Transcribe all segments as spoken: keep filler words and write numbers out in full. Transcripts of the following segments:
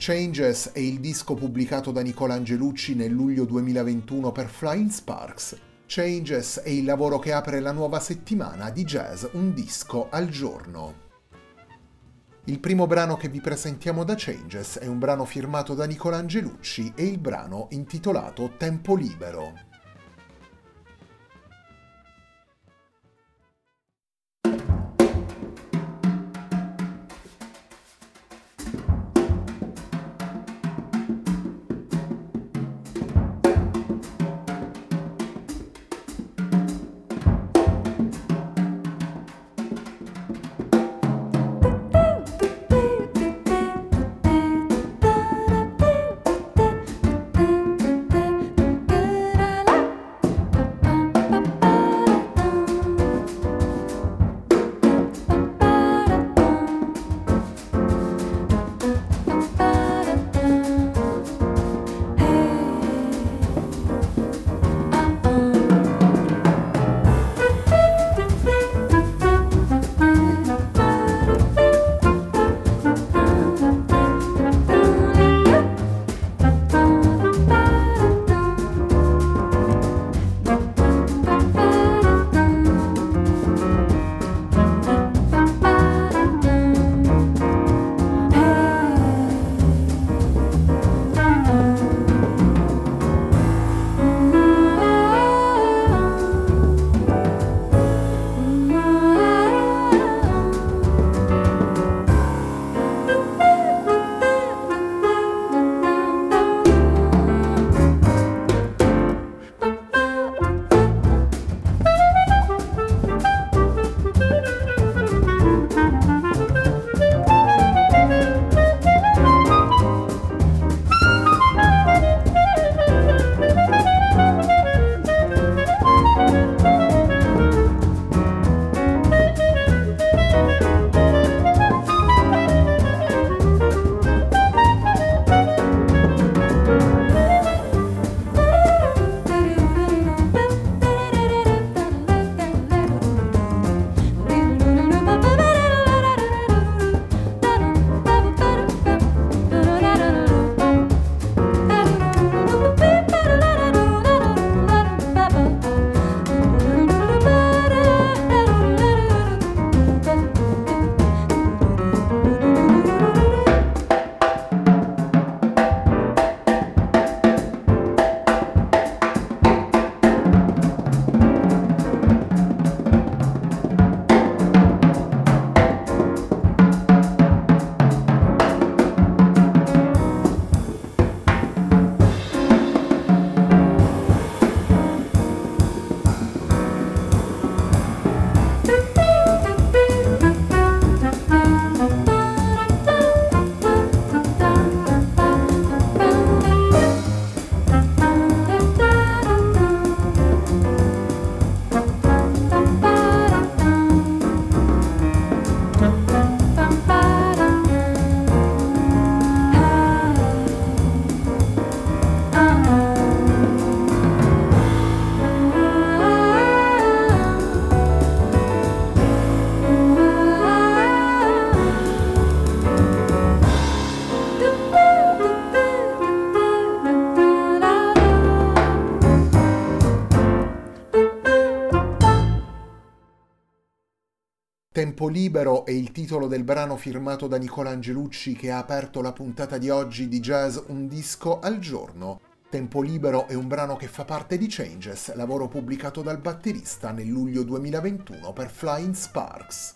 Changes è il disco pubblicato da Nicola Angelucci nel luglio duemilaventuno per Flying Sparks. Changes è il lavoro che apre la nuova settimana di Jazz Un Disco al Giorno. Il primo brano che vi presentiamo da Changes è un brano firmato da Nicola Angelucci e il brano intitolato Tempo Libero. La Tempo Libero è il titolo del brano firmato da Nicola Angelucci che ha aperto la puntata di oggi di Jazz Un Disco al Giorno. Tempo Libero è un brano che fa parte di Changes, lavoro pubblicato dal batterista nel luglio duemilaventuno per Flying Sparks.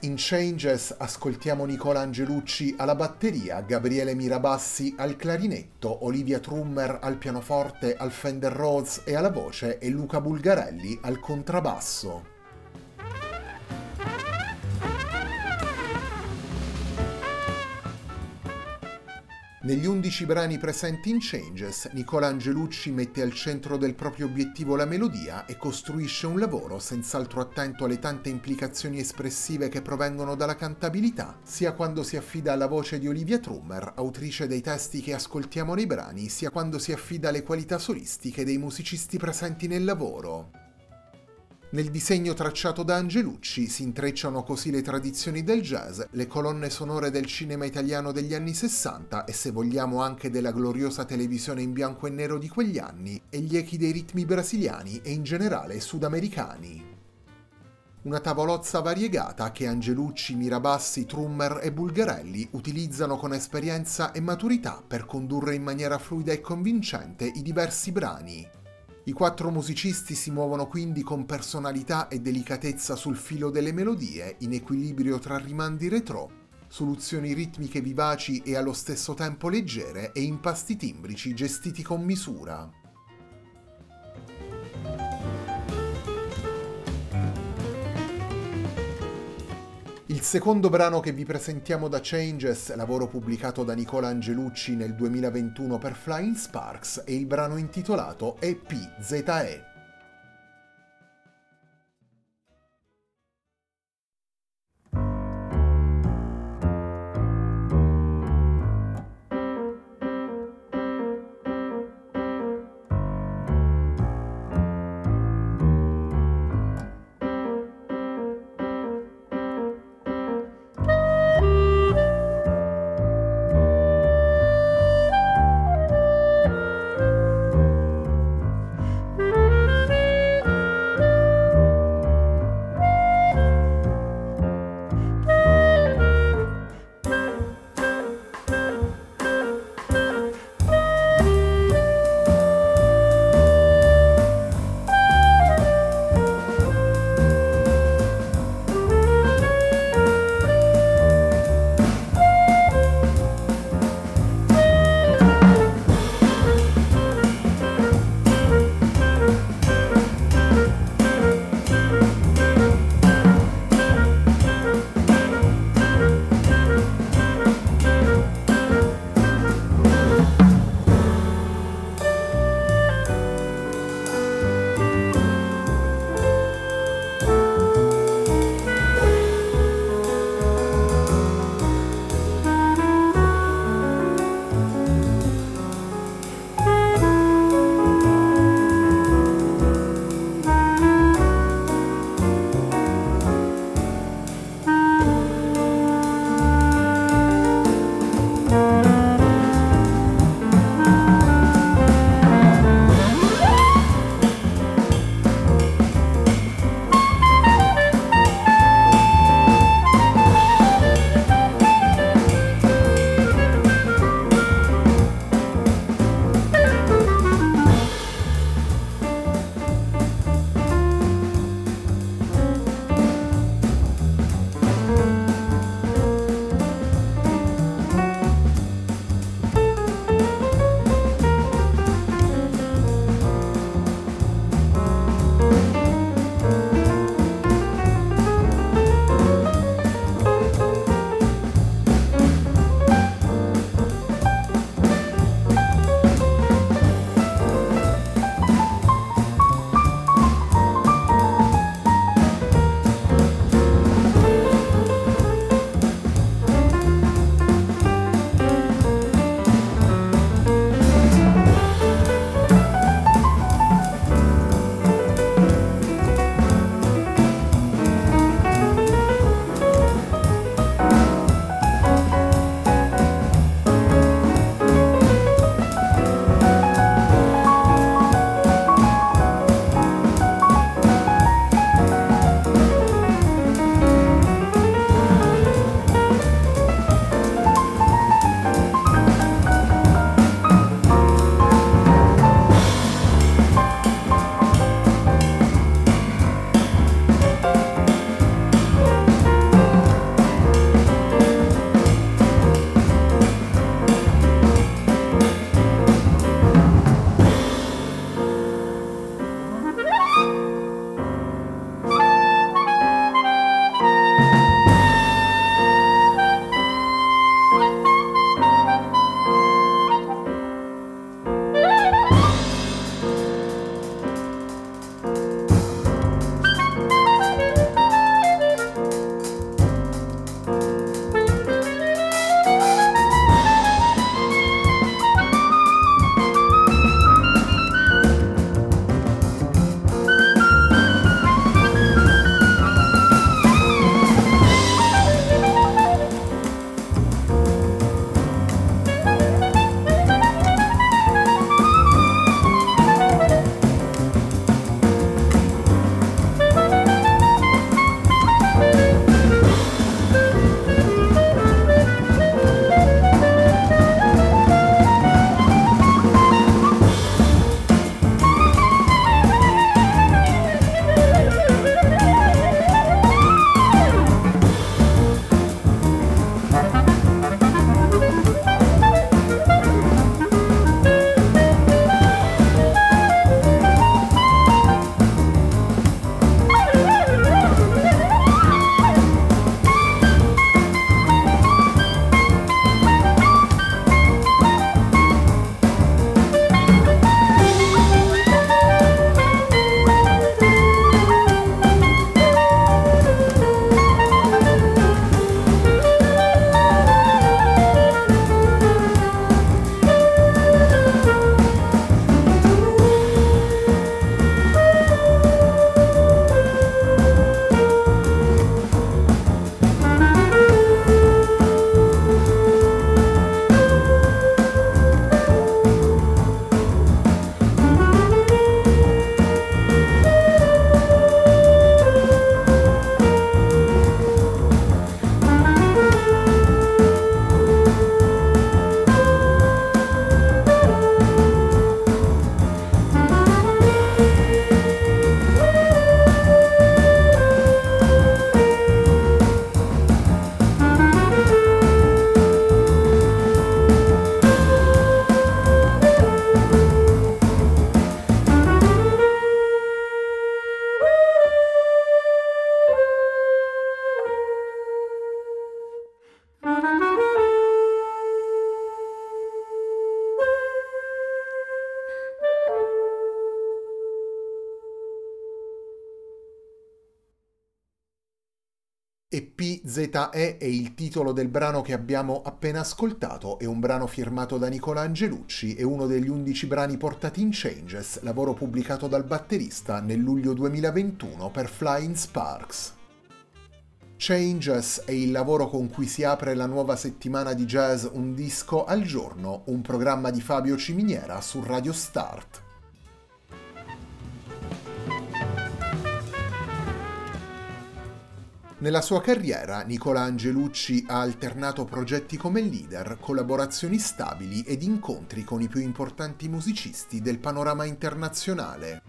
In Changes ascoltiamo Nicola Angelucci alla batteria, Gabriele Mirabassi al clarinetto, Olivia Trummer al pianoforte, al Fender Rhodes e alla voce e Luca Bulgarelli al contrabbasso. Negli undici brani presenti in Changes, Nicola Angelucci mette al centro del proprio obiettivo la melodia e costruisce un lavoro senz'altro attento alle tante implicazioni espressive che provengono dalla cantabilità, sia quando si affida alla voce di Olivia Trummer, autrice dei testi che ascoltiamo nei brani, sia quando si affida alle qualità solistiche dei musicisti presenti nel lavoro. Nel disegno tracciato da Angelucci si intrecciano così le tradizioni del jazz, le colonne sonore del cinema italiano degli anni sessanta e se vogliamo anche della gloriosa televisione in bianco e nero di quegli anni, e gli echi dei ritmi brasiliani e in generale sudamericani. Una tavolozza variegata che Angelucci, Mirabassi, Trummer e Bulgarelli utilizzano con esperienza e maturità per condurre in maniera fluida e convincente i diversi brani. I quattro musicisti si muovono quindi con personalità e delicatezza sul filo delle melodie, in equilibrio tra rimandi retrò, soluzioni ritmiche vivaci e allo stesso tempo leggere e impasti timbrici gestiti con misura. Il secondo brano che vi presentiamo da Changes, lavoro pubblicato da Nicola Angelucci nel duemilaventuno per Flying Sparks, è il brano intitolato E P Z E. Thank you. Z E è il titolo del brano che abbiamo appena ascoltato, è un brano firmato da Nicola Angelucci e uno degli undici brani portati in Changes, lavoro pubblicato dal batterista nel luglio duemilaventuno per Flying Sparks. Changes è il lavoro con cui si apre la nuova settimana di Jazz Un Disco al Giorno, un programma di Fabio Ciminiera su Radio Start. Nella sua carriera Nicola Angelucci ha alternato progetti come leader, collaborazioni stabili ed incontri con i più importanti musicisti del panorama internazionale.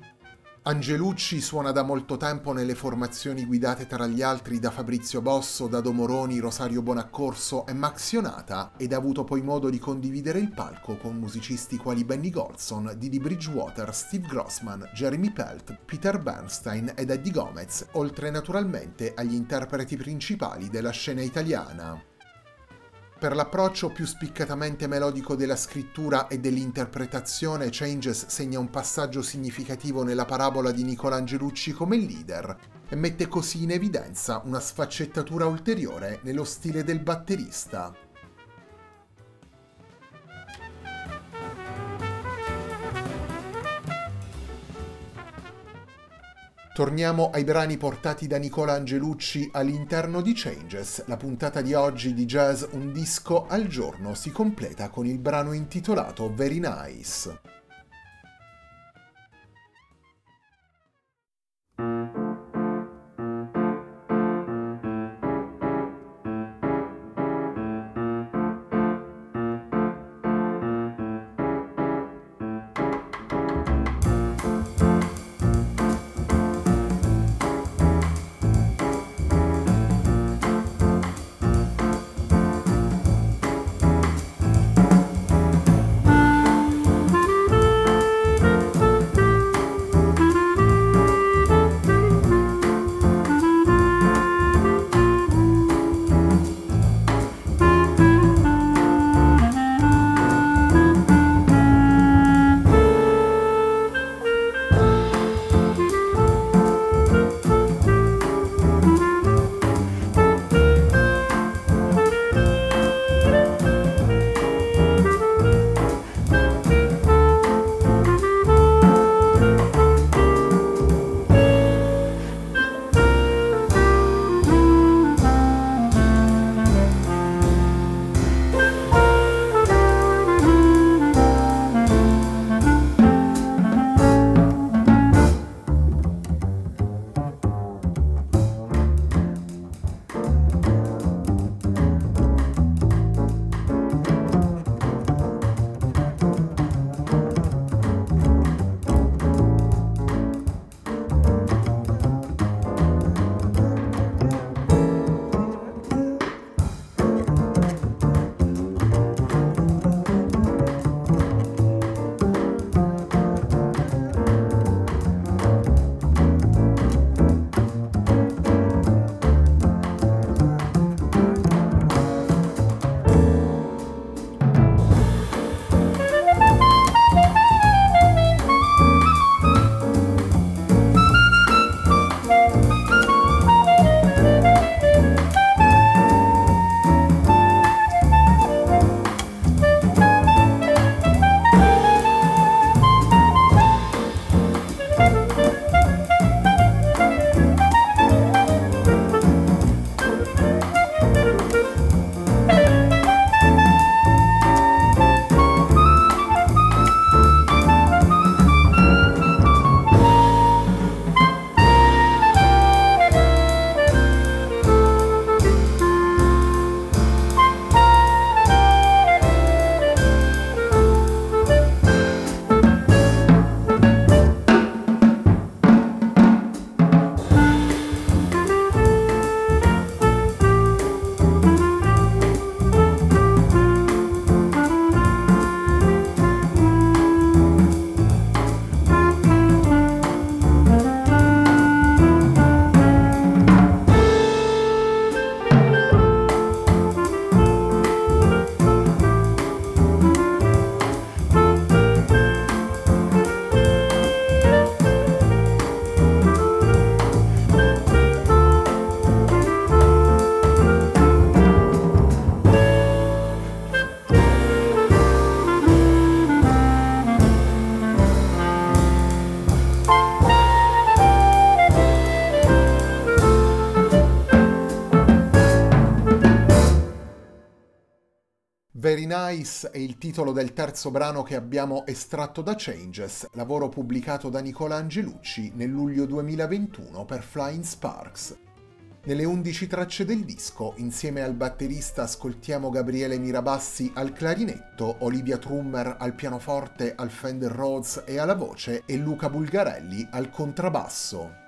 Angelucci suona da molto tempo nelle formazioni guidate tra gli altri da Fabrizio Bosso, Dado Moroni, Rosario Bonaccorso e Maxionata ed ha avuto poi modo di condividere il palco con musicisti quali Benny Golson, Didi Bridgewater, Steve Grossman, Jeremy Pelt, Peter Bernstein ed Eddie Gomez, oltre naturalmente agli interpreti principali della scena italiana. Per l'approccio più spiccatamente melodico della scrittura e dell'interpretazione, Changes segna un passaggio significativo nella parabola di Nicola Angelucci come leader e mette così in evidenza una sfaccettatura ulteriore nello stile del batterista. Torniamo ai brani portati da Nicola Angelucci all'interno di Changes. La puntata di oggi di Jazz Un Disco al Giorno si completa con il brano intitolato Very Nice. Thank you. Nice è il titolo del terzo brano che abbiamo estratto da Changes, lavoro pubblicato da Nicola Angelucci nel luglio duemilaventuno per Flying Sparks. Nelle undici tracce del disco, insieme al batterista ascoltiamo Gabriele Mirabassi al clarinetto, Olivia Trummer al pianoforte, al Fender Rhodes e alla voce e Luca Bulgarelli al contrabbasso.